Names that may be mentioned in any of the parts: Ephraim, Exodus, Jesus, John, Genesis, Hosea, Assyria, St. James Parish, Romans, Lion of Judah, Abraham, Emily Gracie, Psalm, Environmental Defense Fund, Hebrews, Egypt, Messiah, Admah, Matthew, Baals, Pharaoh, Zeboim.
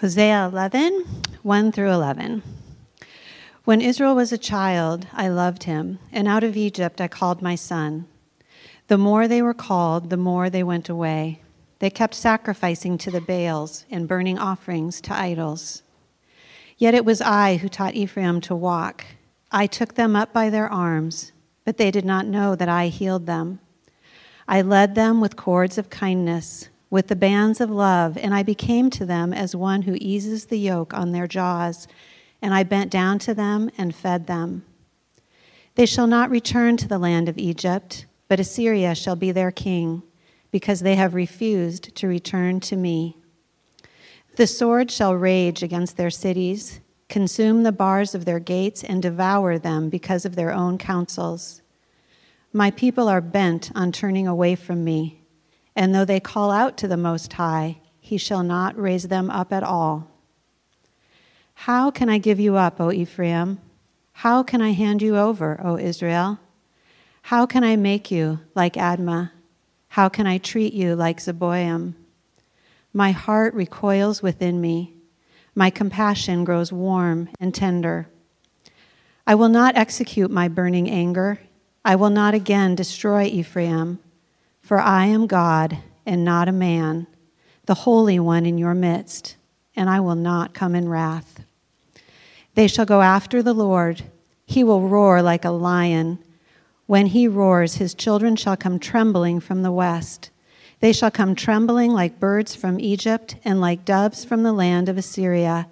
Hosea 11, 1 through 11. When Israel was a child, I loved him, and out of Egypt I called my son. The more they were called, the more they went away. They kept sacrificing to the Baals and burning offerings to idols. Yet it was I who taught Ephraim to walk. I took them up by their arms, but they did not know that I healed them. I led them with cords of kindness, with the bands of love, and I became to them as one who eases the yoke on their jaws, and I bent down to them and fed them. They shall not return to the land of Egypt, but Assyria shall be their king, because they have refused to return to me. The sword shall rage against their cities, consume the bars of their gates, and devour them because of their own counsels. My people are bent on turning away from me. And though they call out to the Most High, he shall not raise them up at all. How can I give you up, O Ephraim? How can I hand you over, O Israel? How can I make you like Admah? How can I treat you like Zeboim? My heart recoils within me. My compassion grows warm and tender. I will not execute my burning anger. I will not again destroy Ephraim. For I am God and not a man, the Holy One in your midst, and I will not come in wrath. They shall go after the Lord. He will roar like a lion. When he roars, his children shall come trembling from the west. They shall come trembling like birds from Egypt and like doves from the land of Assyria,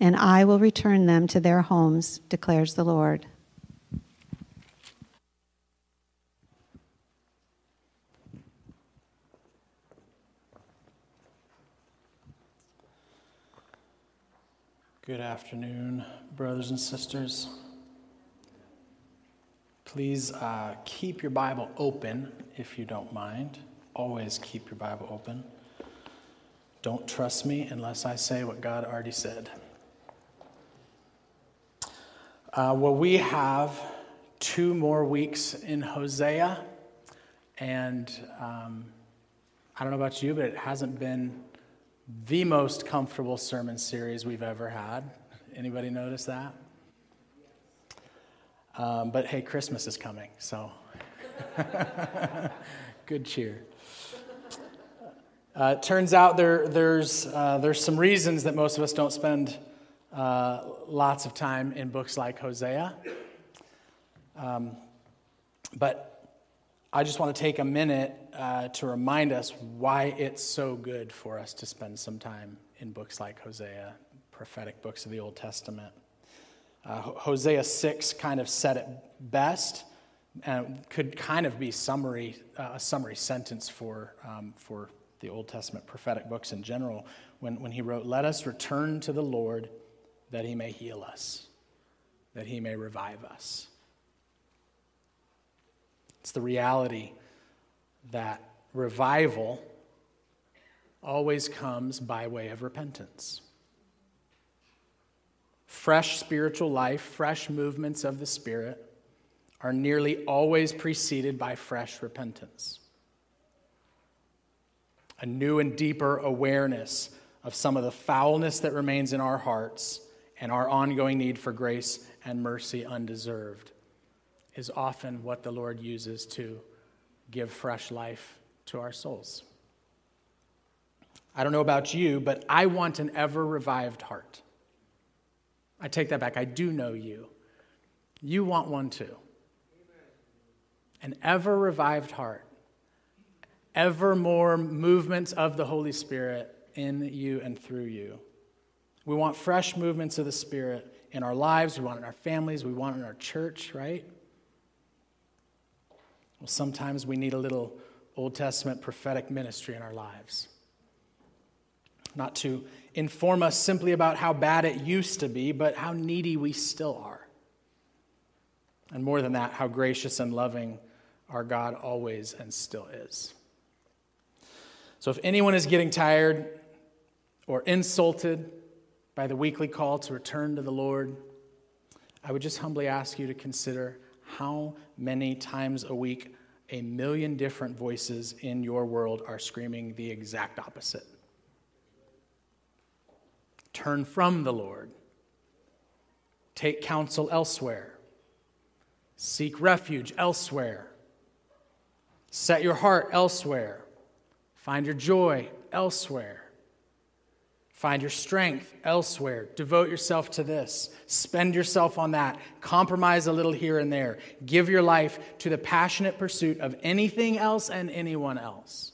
and I will return them to their homes, declares the Lord. Good afternoon, brothers and sisters. Please keep your Bible open if you don't mind. Always keep your Bible open. Don't trust me unless I say what God already said. Well, we have 2 more weeks in Hosea, and I don't know about you, but it hasn't been the most comfortable sermon series we've ever had. Anybody notice that? But hey, Christmas is coming, so good cheer. It turns out there's some reasons that most of us don't spend lots of time in books like Hosea. But I just want to take a minute to remind us why it's so good for us to spend some time in books like Hosea, prophetic books of the Old Testament. Hosea 6 kind of said it best, and could kind of be a summary sentence for the Old Testament prophetic books in general, when he wrote, "Let us return to the Lord that he may heal us, that he may revive us." It's the reality that revival always comes by way of repentance. Fresh spiritual life, fresh movements of the Spirit are nearly always preceded by fresh repentance. A new and deeper awareness of some of the foulness that remains in our hearts and our ongoing need for grace and mercy undeserved is often what the Lord uses to give fresh life to our souls. I don't know about you, but I want an ever-revived heart. I take that back. I do know you. You want one too. An ever-revived heart. Ever more movements of the Holy Spirit in you and through you. We want fresh movements of the Spirit in our lives. We want it in our families. We want it in our church, right? Well, sometimes we need a little Old Testament prophetic ministry in our lives. Not to inform us simply about how bad it used to be, but how needy we still are. And more than that, how gracious and loving our God always and still is. So if anyone is getting tired or insulted by the weekly call to return to the Lord, I would just humbly ask you to consider how many times a week 1 million different voices in your world are screaming the exact opposite. Turn from the Lord. Take counsel elsewhere. Seek refuge elsewhere. Set your heart elsewhere. Find your joy elsewhere. Find your strength elsewhere. Devote yourself to this. Spend yourself on that. Compromise a little here and there. Give your life to the passionate pursuit of anything else and anyone else.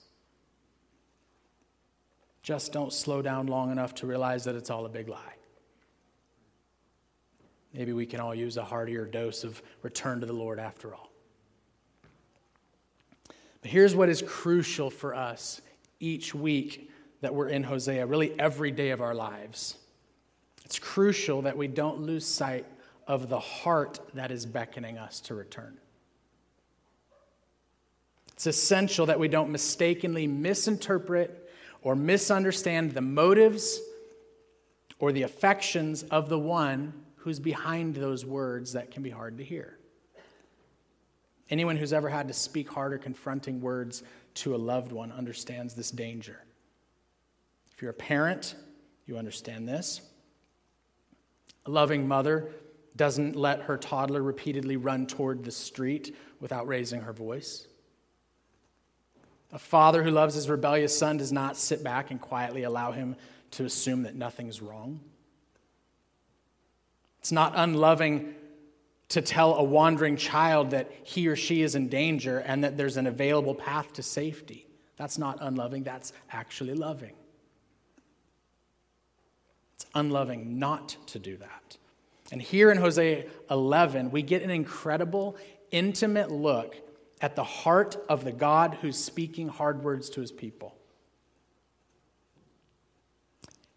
Just don't slow down long enough to realize that it's all a big lie. Maybe we can all use a heartier dose of return to the Lord after all. But here's what is crucial for us each week that we're in Hosea, really every day of our lives. It's crucial that we don't lose sight of the heart that is beckoning us to return. It's essential that we don't mistakenly misinterpret or misunderstand the motives or the affections of the one who's behind those words that can be hard to hear. Anyone who's ever had to speak hard or confronting words to a loved one understands this danger. If you're a parent, you understand this. A loving mother doesn't let her toddler repeatedly run toward the street without raising her voice. A father who loves his rebellious son does not sit back and quietly allow him to assume that nothing's wrong. It's not unloving to tell a wandering child that he or she is in danger and that there's an available path to safety. That's not unloving, that's actually loving. It's unloving not to do that. And here in Hosea 11, we get an incredible, intimate look at the heart of the God who's speaking hard words to his people.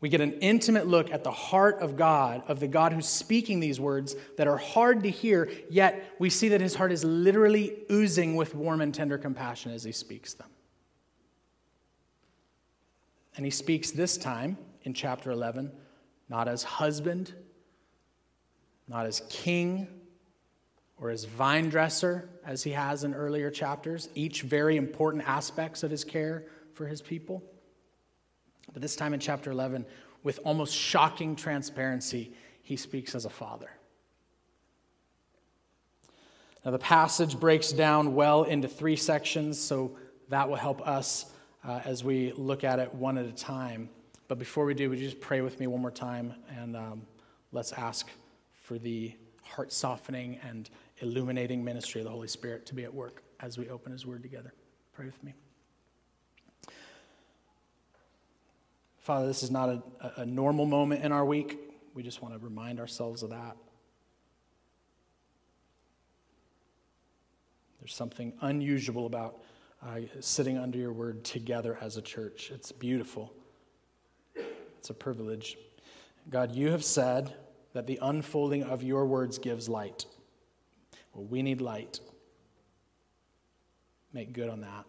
We get an intimate look at the heart of God, of the God who's speaking these words that are hard to hear, yet we see that his heart is literally oozing with warm and tender compassion as he speaks them. And he speaks this time in chapter 11, not as husband, not as king, or as vine dresser, as he has in earlier chapters, each very important aspects of his care for his people. But this time in chapter 11, with almost shocking transparency, he speaks as a father. Now the passage breaks down well into three sections, so that will help us as we look at it one at a time. But before we do, would you just pray with me one more time, and let's ask for the heart-softening and illuminating ministry of the Holy Spirit to be at work as we open his word together. Pray with me. Father, this is not a normal moment in our week. We just want to remind ourselves of that. There's something unusual about sitting under your word together as a church. It's beautiful. It's a privilege. God, you have said that the unfolding of your words gives light. Well, we need light. Make good on that.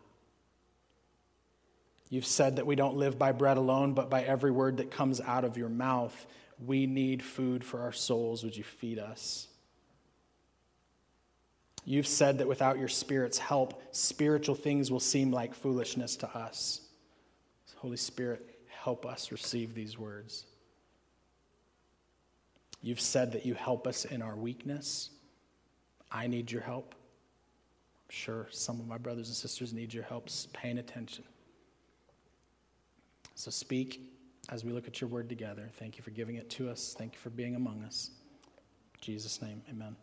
You've said that we don't live by bread alone, but by every word that comes out of your mouth. We need food for our souls. Would you feed us? You've said that without your Spirit's help, spiritual things will seem like foolishness to us. Holy Spirit, help us receive these words. You've said that you help us in our weakness. I need your help. I'm sure some of my brothers and sisters need your help, paying attention. So speak as we look at your word together. Thank you for giving it to us. Thank you for being among us. In Jesus' name, amen.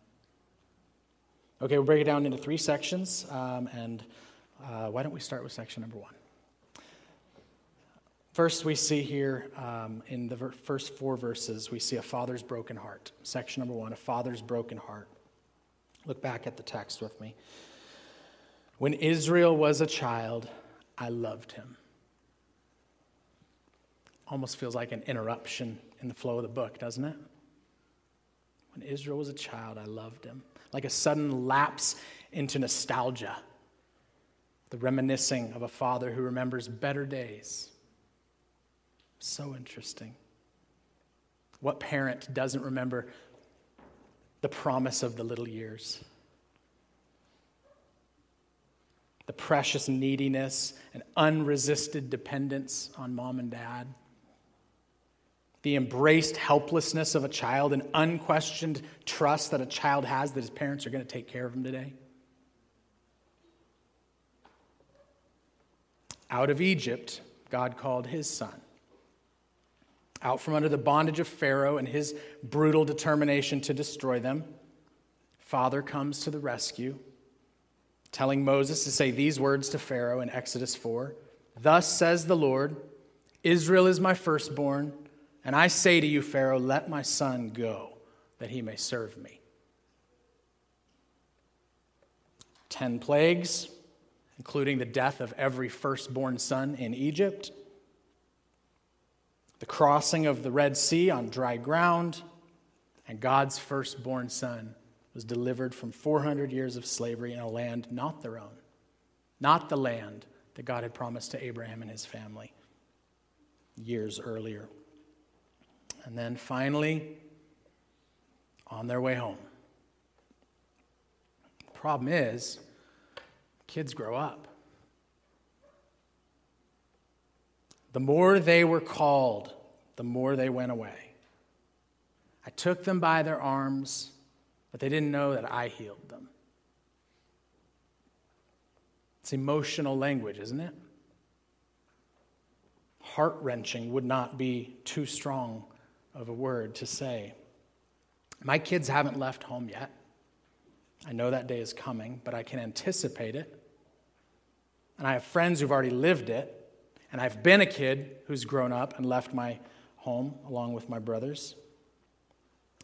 Okay, we'll break it down into three sections. Why don't we start with section number 1? First, we see here in the first 4 verses, we see a father's broken heart. Section number 1, a father's broken heart. Look back at the text with me. When Israel was a child, I loved him. Almost feels like an interruption in the flow of the book, doesn't it? When Israel was a child, I loved him. Like a sudden lapse into nostalgia. The reminiscing of a father who remembers better days. So interesting. What parent doesn't remember the promise of the little years? The precious neediness and unresisted dependence on mom and dad. the embraced helplessness of a child and unquestioned trust that a child has that his parents are going to take care of him today. Out of Egypt, God called his son. Out from under the bondage of Pharaoh and his brutal determination to destroy them, Father comes to the rescue, telling Moses to say these words to Pharaoh in Exodus 4. Thus says the Lord, Israel is my firstborn, and I say to you, Pharaoh, let my son go, that he may serve me. 10 plagues, including the death of every firstborn son in Egypt, the crossing of the Red Sea on dry ground, and God's firstborn son was delivered from 400 years of slavery in a land not their own, not the land that God had promised to Abraham and his family years earlier. And then finally, on their way home. The problem is, kids grow up. The more they were called, the more they went away. I took them by their arms, but they didn't know that I healed them. It's emotional language, isn't it? Heart-wrenching would not be too strong of a word to say. My kids haven't left home yet. I know that day is coming, but I can anticipate it. And I have friends who've already lived it. And I've been a kid who's grown up and left my home along with my brothers.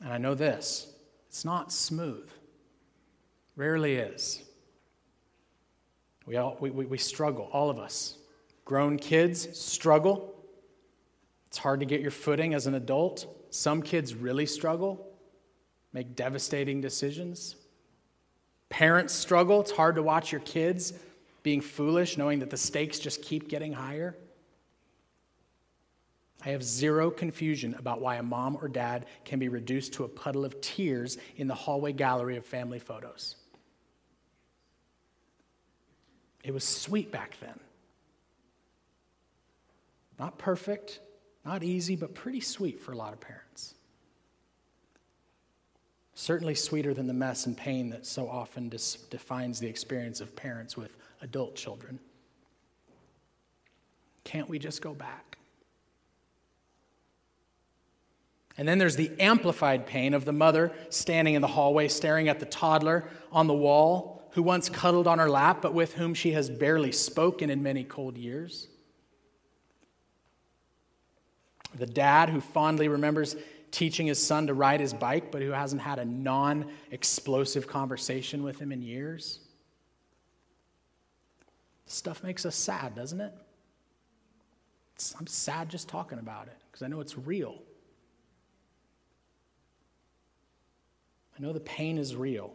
And I know this, it's not smooth. Rarely is. We struggle, all of us. Grown kids struggle. It's hard to get your footing as an adult. Some kids really struggle, make devastating decisions. Parents struggle. It's hard to watch your kids being foolish, knowing that the stakes just keep getting higher. I have zero confusion about why a mom or dad can be reduced to a puddle of tears in the hallway gallery of family photos. It was sweet back then. Not perfect, not easy, but pretty sweet for a lot of parents. Certainly sweeter than the mess and pain that so often defines the experience of parents with adult children. Can't we just go back? And then there's the amplified pain of the mother standing in the hallway staring at the toddler on the wall who once cuddled on her lap, but with whom she has barely spoken in many cold years. The dad who fondly remembers teaching his son to ride his bike, but who hasn't had a non-explosive conversation with him in years. This stuff makes us sad, doesn't it? I'm sad just talking about it, because I know it's real. I know the pain is real.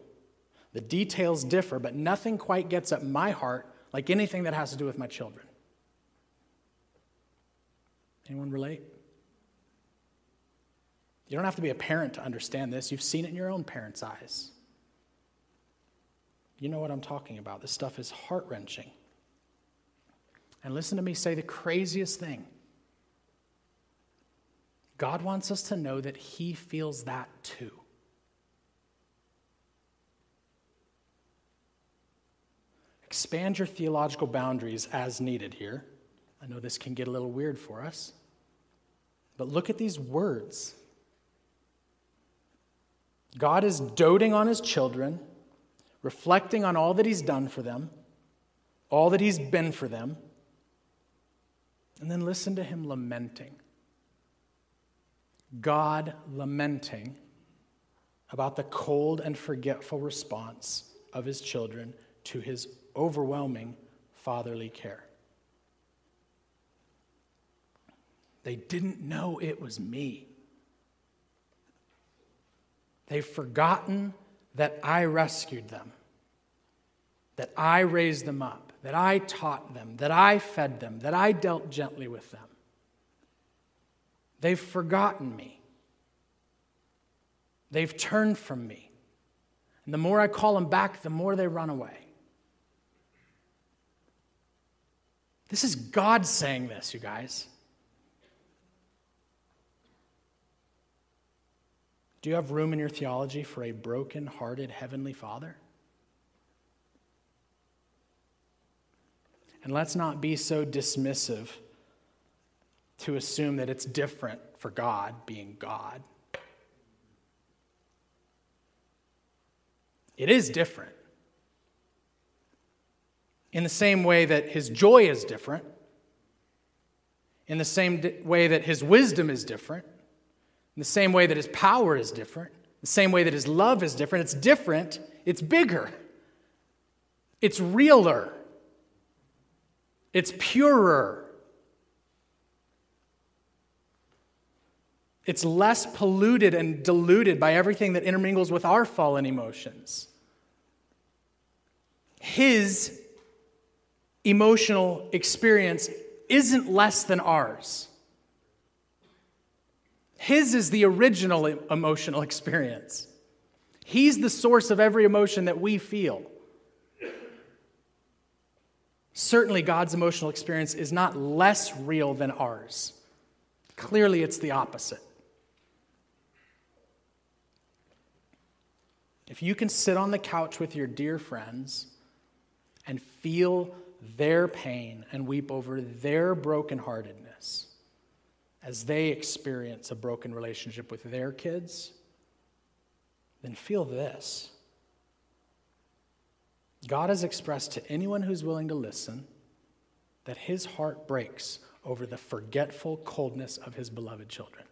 The details differ, but nothing quite gets at my heart like anything that has to do with my children. Anyone relate? You don't have to be a parent to understand this. You've seen it in your own parents' eyes. You know what I'm talking about. This stuff is heart-wrenching. And listen to me say the craziest thing. God wants us to know that He feels that too. Expand your theological boundaries as needed here. I know this can get a little weird for us. But look at these words. God is doting on His children, reflecting on all that He's done for them, all that He's been for them, and then listen to Him lamenting. God lamenting about the cold and forgetful response of His children to His overwhelming fatherly care. They didn't know it was me. They've forgotten that I rescued them, that I raised them up, that I taught them, that I fed them, that I dealt gently with them. They've forgotten me. They've turned from me. And the more I call them back, the more they run away. This is God saying this, you guys. Do you have room in your theology for a broken-hearted heavenly Father? And let's not be so dismissive to assume that it's different for God being God. It is different. In the same way that his joy is different, in the same way that his wisdom is different, in the same way that his power is different, the same way that his love is different, it's different, it's bigger, it's realer, it's purer, it's less polluted and diluted by everything that intermingles with our fallen emotions. His emotional experience isn't less than ours. His is the original emotional experience. He's the source of every emotion that we feel. Certainly, God's emotional experience is not less real than ours. Clearly, it's the opposite. If you can sit on the couch with your dear friends and feel their pain and weep over their brokenheartedness as they experience a broken relationship with their kids, then feel this. God has expressed to anyone who's willing to listen that his heart breaks over the forgetful coldness of his beloved children.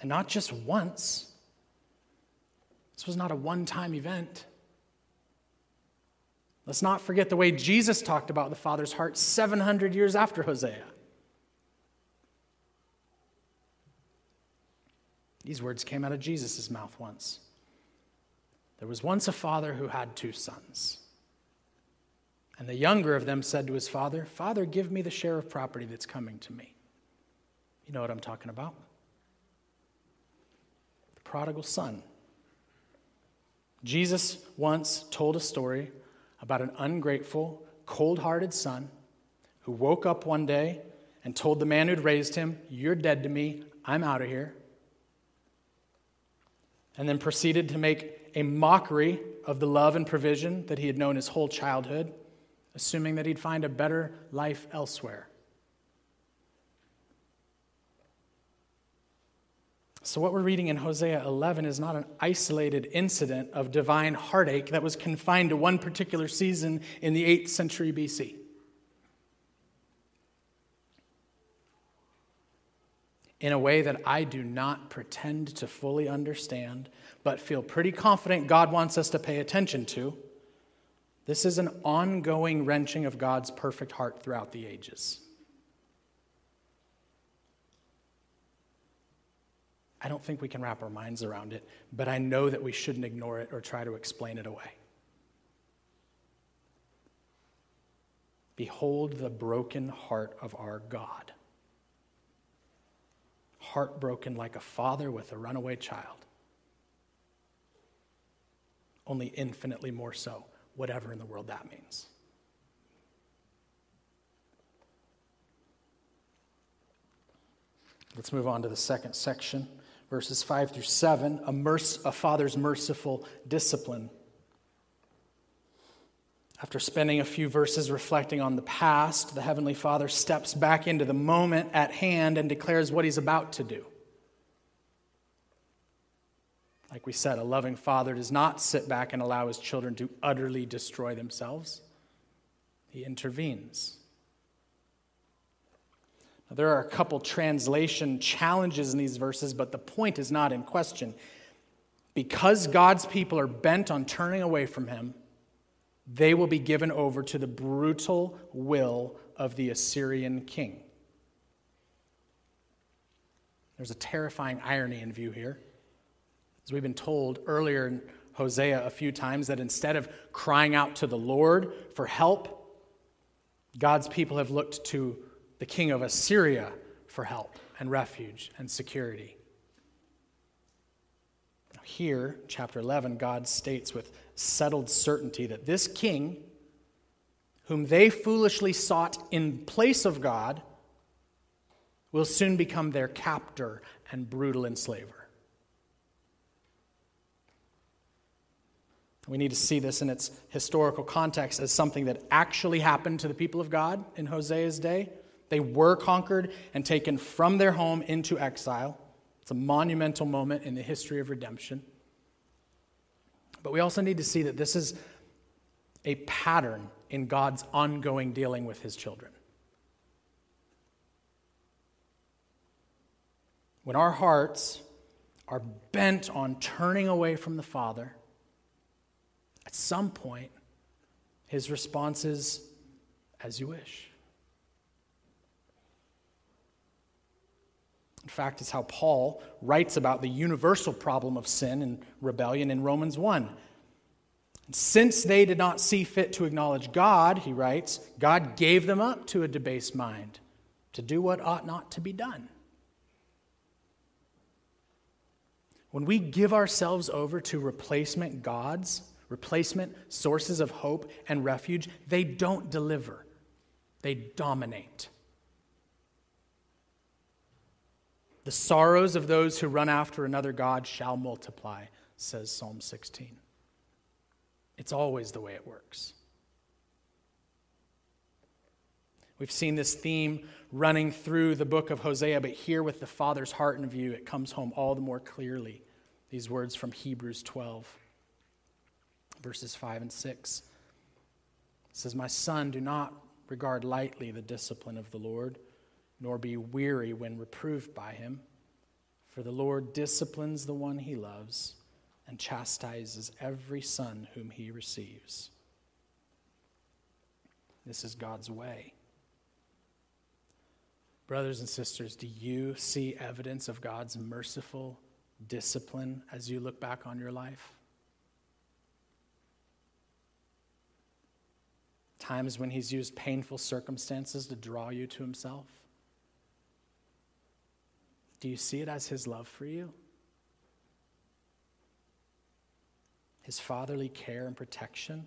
And not just once. This was not a one-time event. Let's not forget the way Jesus talked about the Father's heart 700 years after Hosea. These words came out of Jesus' mouth once. There was once a father who had two sons. And the younger of them said to his father, "Father, give me the share of property that's coming to me." You know what I'm talking about? The prodigal son. Jesus once told a story about an ungrateful, cold-hearted son who woke up one day and told the man who'd raised him, "You're dead to me, I'm out of here." And then proceeded to make a mockery of the love and provision that he had known his whole childhood, assuming that he'd find a better life elsewhere. So what we're reading in Hosea 11 is not an isolated incident of divine heartache that was confined to one particular season in the 8th century BC. In a way that I do not pretend to fully understand, but feel pretty confident God wants us to pay attention to, this is an ongoing wrenching of God's perfect heart throughout the ages. I don't think we can wrap our minds around it, but I know that we shouldn't ignore it or try to explain it away. Behold the broken heart of our God. Heartbroken like a father with a runaway child. Only infinitely more so, whatever in the world that means. Let's move on to the second section. Verses 5 through 7, a father's merciful discipline. After spending a few verses reflecting on the past, the Heavenly Father steps back into the moment at hand and declares what he's about to do. Like we said, a loving father does not sit back and allow his children to utterly destroy themselves. He intervenes. There are a couple translation challenges in these verses, but the point is not in question. Because God's people are bent on turning away from him, they will be given over to the brutal will of the Assyrian king. There's a terrifying irony in view here. As we've been told earlier in Hosea a few times, that instead of crying out to the Lord for help, God's people have looked to the king of Assyria for help and refuge and security. Here, chapter 11, God states with settled certainty that this king, whom they foolishly sought in place of God, will soon become their captor and brutal enslaver. We need to see this in its historical context as something that actually happened to the people of God in Hosea's day. They were conquered and taken from their home into exile. It's a monumental moment in the history of redemption. But we also need to see that this is a pattern in God's ongoing dealing with his children. When our hearts are bent on turning away from the Father, at some point, his response is, as you wish. In fact, it's how Paul writes about the universal problem of sin and rebellion in Romans 1. Since they did not see fit to acknowledge God, he writes, God gave them up to a debased mind to do what ought not to be done. When we give ourselves over to replacement gods, replacement sources of hope and refuge, they don't deliver. They dominate. The sorrows of those who run after another god shall multiply, says Psalm 16. It's always the way it works. We've seen this theme running through the book of Hosea, but here with the Father's heart in view, it comes home all the more clearly. These words from Hebrews 12, verses 5 and 6. It says, "My son, do not regard lightly the discipline of the Lord, nor be weary when reproved by him. For the Lord disciplines the one he loves and chastises every son whom he receives." This is God's way. Brothers and sisters, do you see evidence of God's merciful discipline as you look back on your life? Times when he's used painful circumstances to draw you to himself? Do you see it as his love for you? His fatherly care and protection?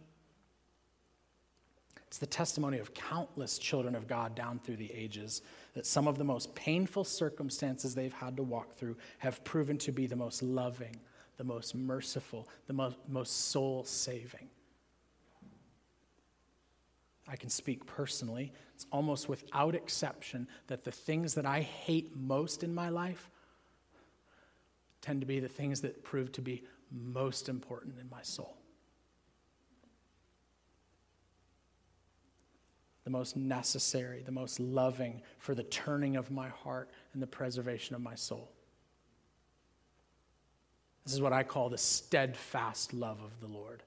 It's the testimony of countless children of God down through the ages that some of the most painful circumstances they've had to walk through have proven to be the most loving, the most merciful, the most soul-saving. I can speak personally. It's almost without exception that the things that I hate most in my life tend to be the things that prove to be most important in my soul. The most necessary, the most loving for the turning of my heart and the preservation of my soul. This is what I call the steadfast love of the Lord.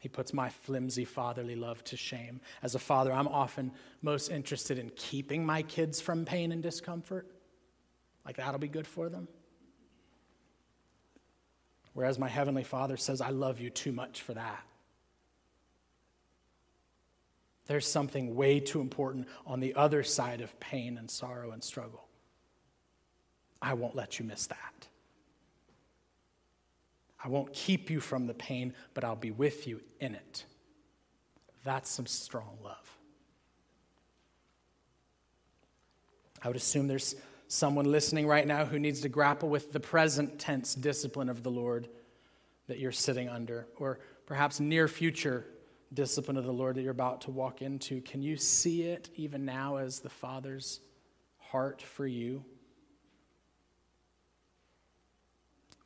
He puts my flimsy fatherly love to shame. As a father, I'm often most interested in keeping my kids from pain and discomfort. Like that'll be good for them. Whereas my heavenly Father says, I love you too much for that. There's something way too important on the other side of pain and sorrow and struggle. I won't let you miss that. I won't keep you from the pain, but I'll be with you in it. That's some strong love. I would assume there's someone listening right now who needs to grapple with the present tense discipline of the Lord that you're sitting under, or perhaps near future discipline of the Lord that you're about to walk into. Can you see it even now as the Father's heart for you?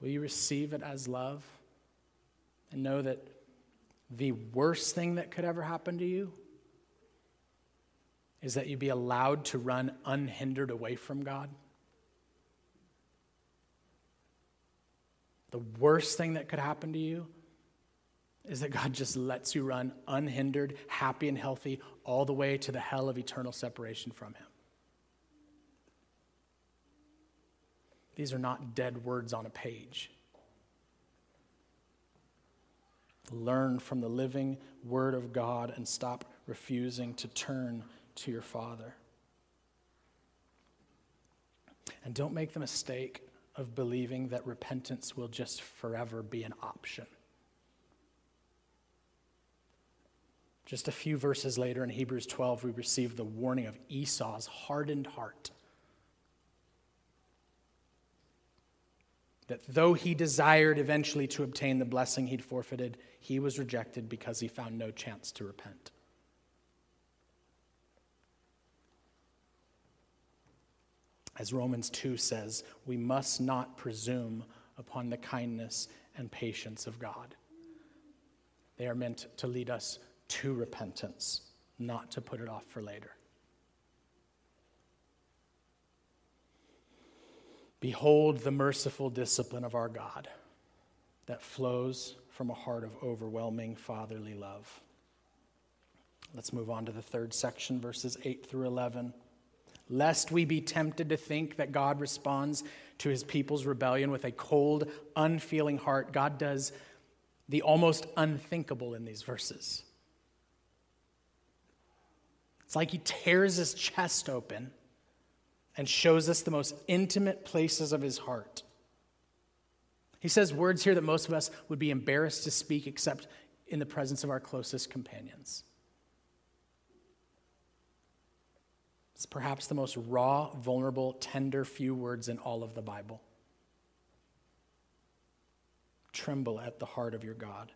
Will you receive it as love and know that the worst thing that could ever happen to you is that you be allowed to run unhindered away from God? The worst thing that could happen to you is that God just lets you run unhindered, happy and healthy, all the way to the hell of eternal separation from him. These are not dead words on a page. Learn from the living Word of God and stop refusing to turn to your Father. And don't make the mistake of believing that repentance will just forever be an option. Just a few verses later in Hebrews 12, we receive the warning of Esau's hardened heart that though he desired eventually to obtain the blessing he'd forfeited, he was rejected because he found no chance to repent. As Romans 2 says, we must not presume upon the kindness and patience of God. They are meant to lead us to repentance, not to put it off for later. Behold the merciful discipline of our God that flows from a heart of overwhelming fatherly love. Let's move on to the third section, verses 8 through 11. Lest we be tempted to think that God responds to his people's rebellion with a cold, unfeeling heart, God does the almost unthinkable in these verses. It's like he tears his chest open and shows us the most intimate places of his heart. He says words here that most of us would be embarrassed to speak except in the presence of our closest companions. It's perhaps the most raw, vulnerable, tender few words in all of the Bible. Tremble at the heart of your God.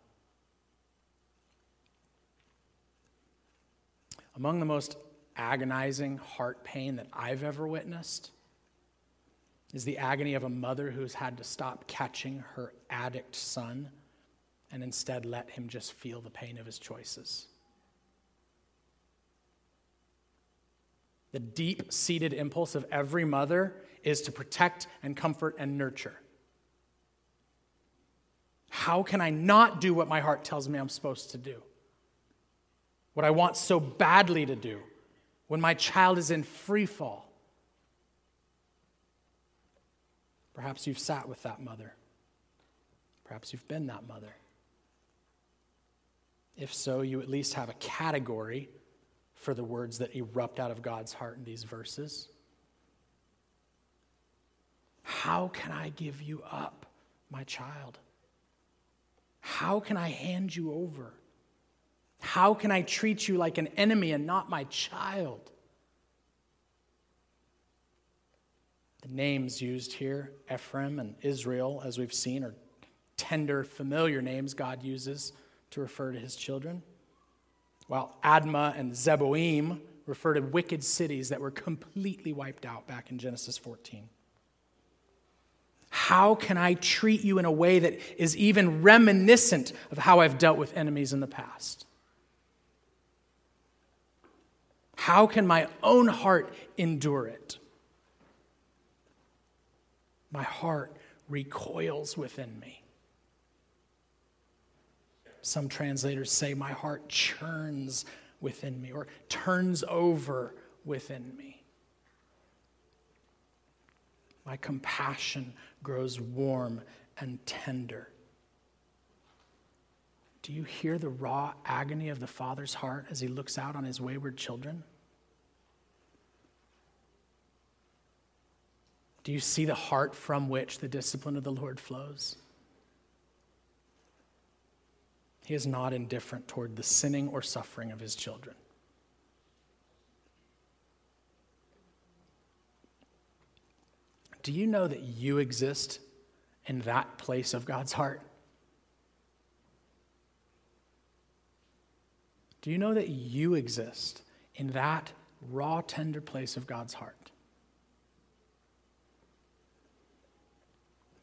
Among the most agonizing heart pain that I've ever witnessed is the agony of a mother who's had to stop catching her addict son and instead let him just feel the pain of his choices. The deep-seated impulse of every mother is to protect and comfort and nurture. How can I not do what my heart tells me I'm supposed to do? What I want so badly to do when my child is in free fall? Perhaps you've sat with that mother. Perhaps you've been that mother. If so, you at least have a category for the words that erupt out of God's heart in these verses. How can I give you up, my child? How can I hand you over? How can I treat you like an enemy and not my child? The names used here, Ephraim and Israel, as we've seen, are tender, familiar names God uses to refer to his children, while Admah and Zeboim refer to wicked cities that were completely wiped out back in Genesis 14. How can I treat you in a way that is even reminiscent of how I've dealt with enemies in the past? How can my own heart endure it? My heart recoils within me. Some translators say, my heart churns within me or turns over within me. My compassion grows warm and tender. Do you hear the raw agony of the Father's heart as he looks out on his wayward children? Do you see the heart from which the discipline of the Lord flows? He is not indifferent toward the sinning or suffering of his children. Do you know that you exist in that place of God's heart? Do you know that you exist in that raw, tender place of God's heart?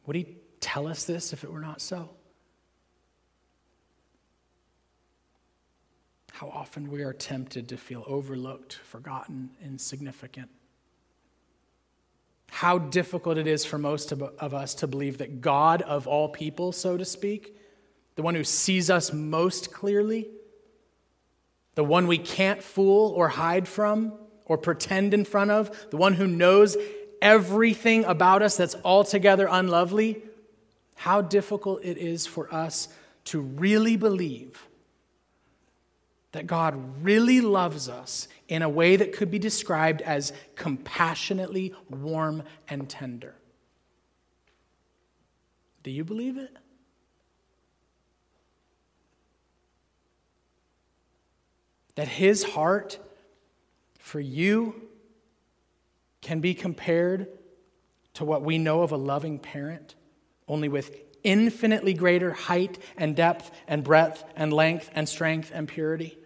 Would he tell us this if it were not so? How often we are tempted to feel overlooked, forgotten, insignificant. How difficult it is for most of us to believe that God of all people, so to speak, the one who sees us most clearly, the one we can't fool or hide from or pretend in front of, the one who knows everything about us that's altogether unlovely, how difficult it is for us to really believe that God really loves us in a way that could be described as compassionately warm and tender. Do you believe it? That his heart for you can be compared to what we know of a loving parent only with infinitely greater height and depth and breadth and length and strength and purity.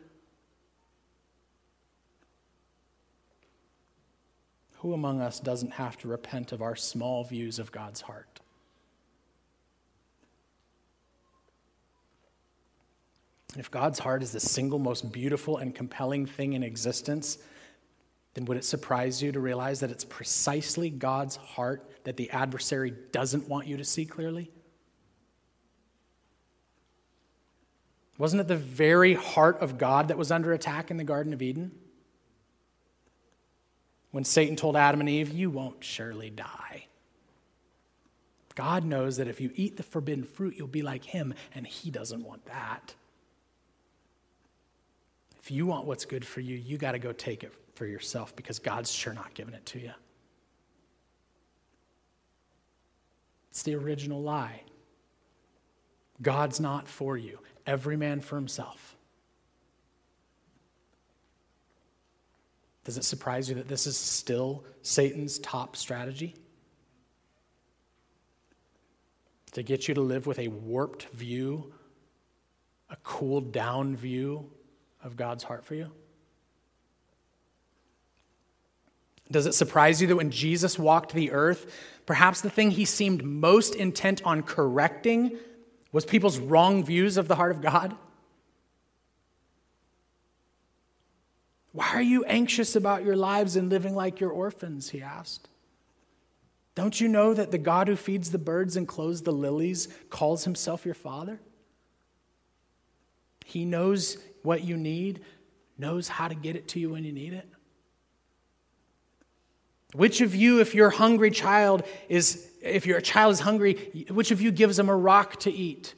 Who among us doesn't have to repent of our small views of God's heart? And if God's heart is the single most beautiful and compelling thing in existence, then would it surprise you to realize that it's precisely God's heart that the adversary doesn't want you to see clearly? Wasn't it the very heart of God that was under attack in the Garden of Eden? When Satan told Adam and Eve, "You won't surely die." God knows that if you eat the forbidden fruit, you'll be like him, and he doesn't want that. If you want what's good for you, you got to go take it for yourself, because God's sure not giving it to you. It's the original lie. God's not for you. Every man for himself. Does it surprise you that this is still Satan's top strategy? To get you to live with a warped view, a cooled down view of God's heart for you? Does it surprise you that when Jesus walked the earth, perhaps the thing he seemed most intent on correcting was people's wrong views of the heart of God? "Why are you anxious about your lives and living like you're orphans?" he asked. "Don't you know that the God who feeds the birds and clothes the lilies calls himself your Father? He knows what you need, knows how to get it to you when you need it. Which of you, if your child is hungry, which of you gives him a rock to eat?"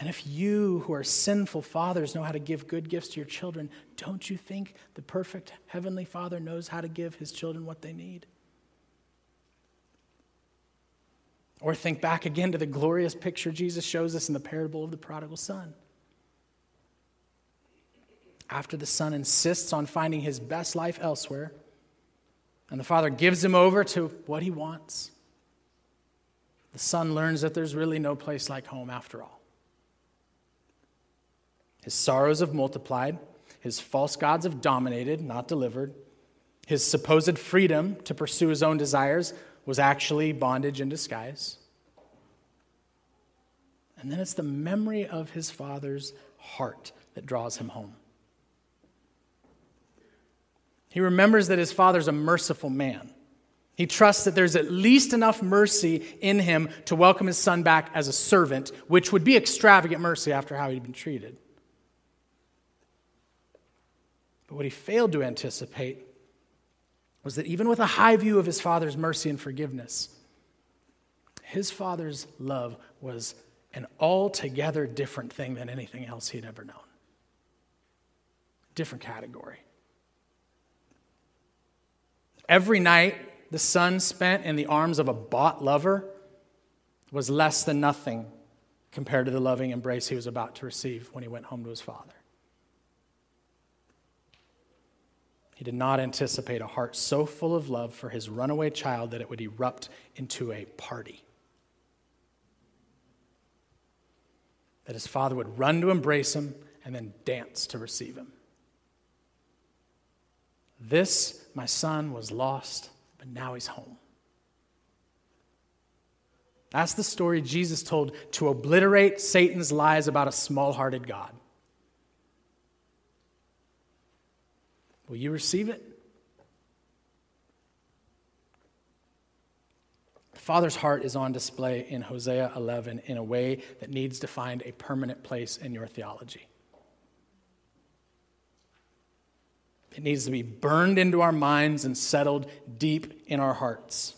And if you, who are sinful fathers, know how to give good gifts to your children, don't you think the perfect heavenly Father knows how to give his children what they need? Or think back again to the glorious picture Jesus shows us in the parable of the prodigal son. After the son insists on finding his best life elsewhere, and the father gives him over to what he wants, the son learns that there's really no place like home after all. His sorrows have multiplied, his false gods have dominated, not delivered. His supposed freedom to pursue his own desires was actually bondage in disguise. And then it's the memory of his father's heart that draws him home. He remembers that his father's a merciful man. He trusts that there's at least enough mercy in him to welcome his son back as a servant, which would be extravagant mercy after how he'd been treated. But what he failed to anticipate was that even with a high view of his father's mercy and forgiveness, his father's love was an altogether different thing than anything else he'd ever known. Different category. Every night the son spent in the arms of a bought lover was less than nothing compared to the loving embrace he was about to receive when he went home to his father. He did not anticipate a heart so full of love for his runaway child that it would erupt into a party. That his father would run to embrace him and then dance to receive him. "This, my son, was lost, but now he's home." That's the story Jesus told to obliterate Satan's lies about a small-hearted God. Will you receive it? The Father's heart is on display in Hosea 11 in a way that needs to find a permanent place in your theology. It needs to be burned into our minds and settled deep in our hearts.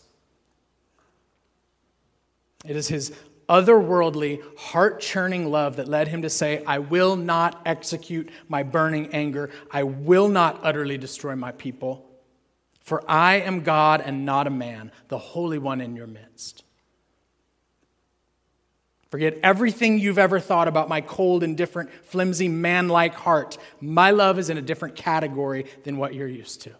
It is his otherworldly, heart-churning love that led him to say, "I will not execute my burning anger. I will not utterly destroy my people. For I am God and not a man, the Holy One in your midst. Forget everything you've ever thought about my cold, indifferent, flimsy, man-like heart. My love is in a different category than what you're used to."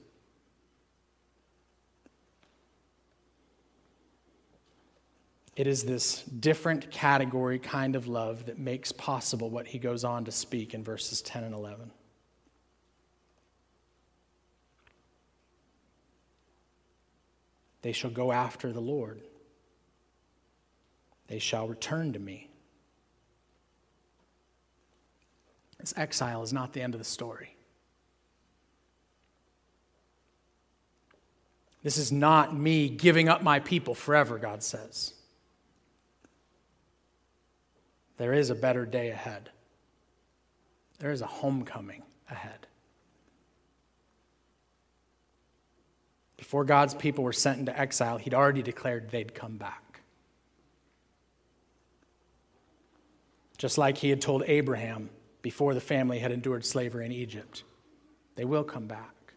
It is this different category kind of love that makes possible what he goes on to speak in verses 10 and 11. They shall go after the Lord. They shall return to me. This exile is not the end of the story. This is not me giving up my people forever, God says. There is a better day ahead. There is a homecoming ahead. Before God's people were sent into exile, he'd already declared they'd come back. Just like he had told Abraham before the family had endured slavery in Egypt, they will come back.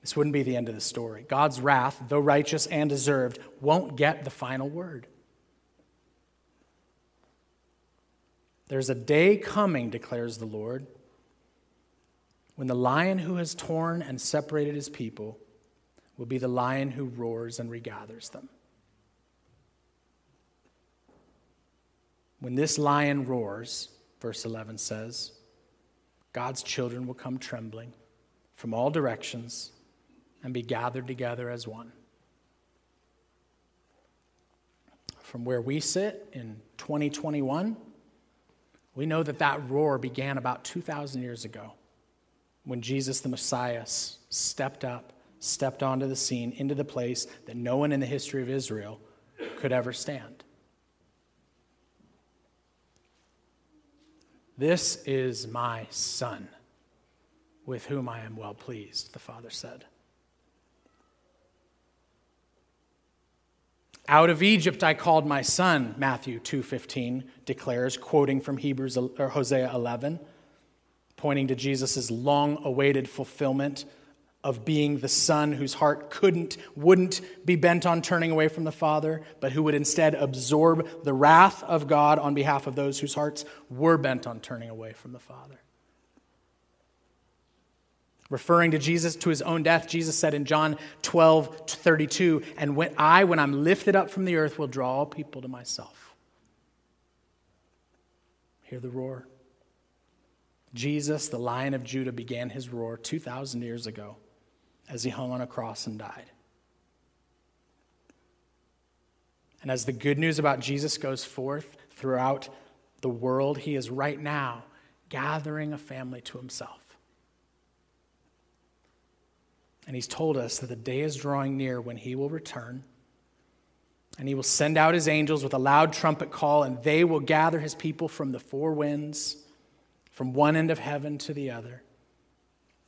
This wouldn't be the end of the story. God's wrath, though righteous and deserved, won't get the final word. There's a day coming, declares the Lord, when the lion who has torn and separated his people will be the lion who roars and regathers them. When this lion roars, verse 11 says, God's children will come trembling from all directions and be gathered together as one. From where we sit in 2021, we know that that roar began about 2,000 years ago when Jesus the Messiah stepped onto the scene, into the place that no one in the history of Israel could ever stand. This is my son, with whom I am well pleased, the Father said. Out of Egypt I called my son, Matthew 2:15 declares, quoting from Hebrews or Hosea 11, pointing to Jesus' long-awaited fulfillment of being the son whose heart wouldn't be bent on turning away from the Father, but who would instead absorb the wrath of God on behalf of those whose hearts were bent on turning away from the Father. Referring to Jesus, to his own death, Jesus said in John 12:32, and when I'm lifted up from the earth, will draw all people to myself. Hear the roar. Jesus, the Lion of Judah, began his roar 2,000 years ago as he hung on a cross and died. And as the good news about Jesus goes forth throughout the world, he is right now gathering a family to himself. And he's told us that the day is drawing near when he will return, and he will send out his angels with a loud trumpet call, and they will gather his people from the four winds, from one end of heaven to the other,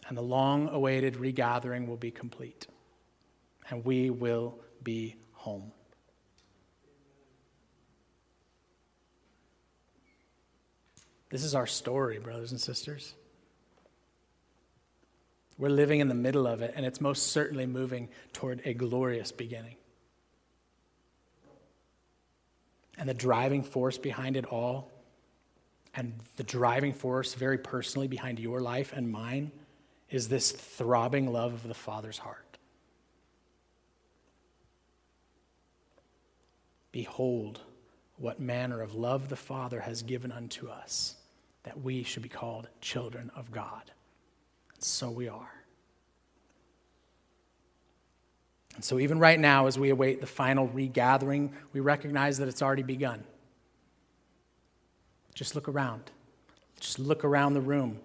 and the long-awaited regathering will be complete, and we will be home. This is our story, brothers and sisters. We're living in the middle of it, and it's most certainly moving toward a glorious beginning. And the driving force behind it all, and the driving force very personally behind your life and mine, is this throbbing love of the Father's heart. Behold, what manner of love the Father has given unto us, that we should be called children of God. So we are. And so even right now, as we await the final regathering, we recognize that it's already begun. Just look around. Just look around the room.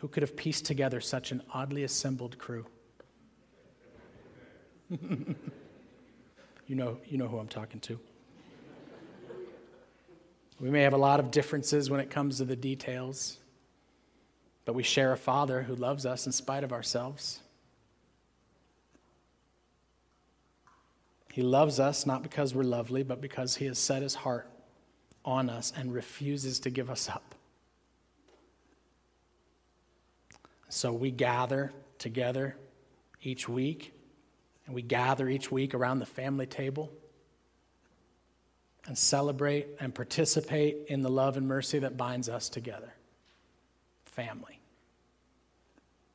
Who could have pieced together such an oddly assembled crew? You know who I'm talking to. We may have a lot of differences when it comes to the details, but we share a Father who loves us in spite of ourselves. He loves us not because we're lovely, but because he has set his heart on us and refuses to give us up. So we gather together each week, and we gather each week around the family table and celebrate and participate in the love and mercy that binds us together. Family.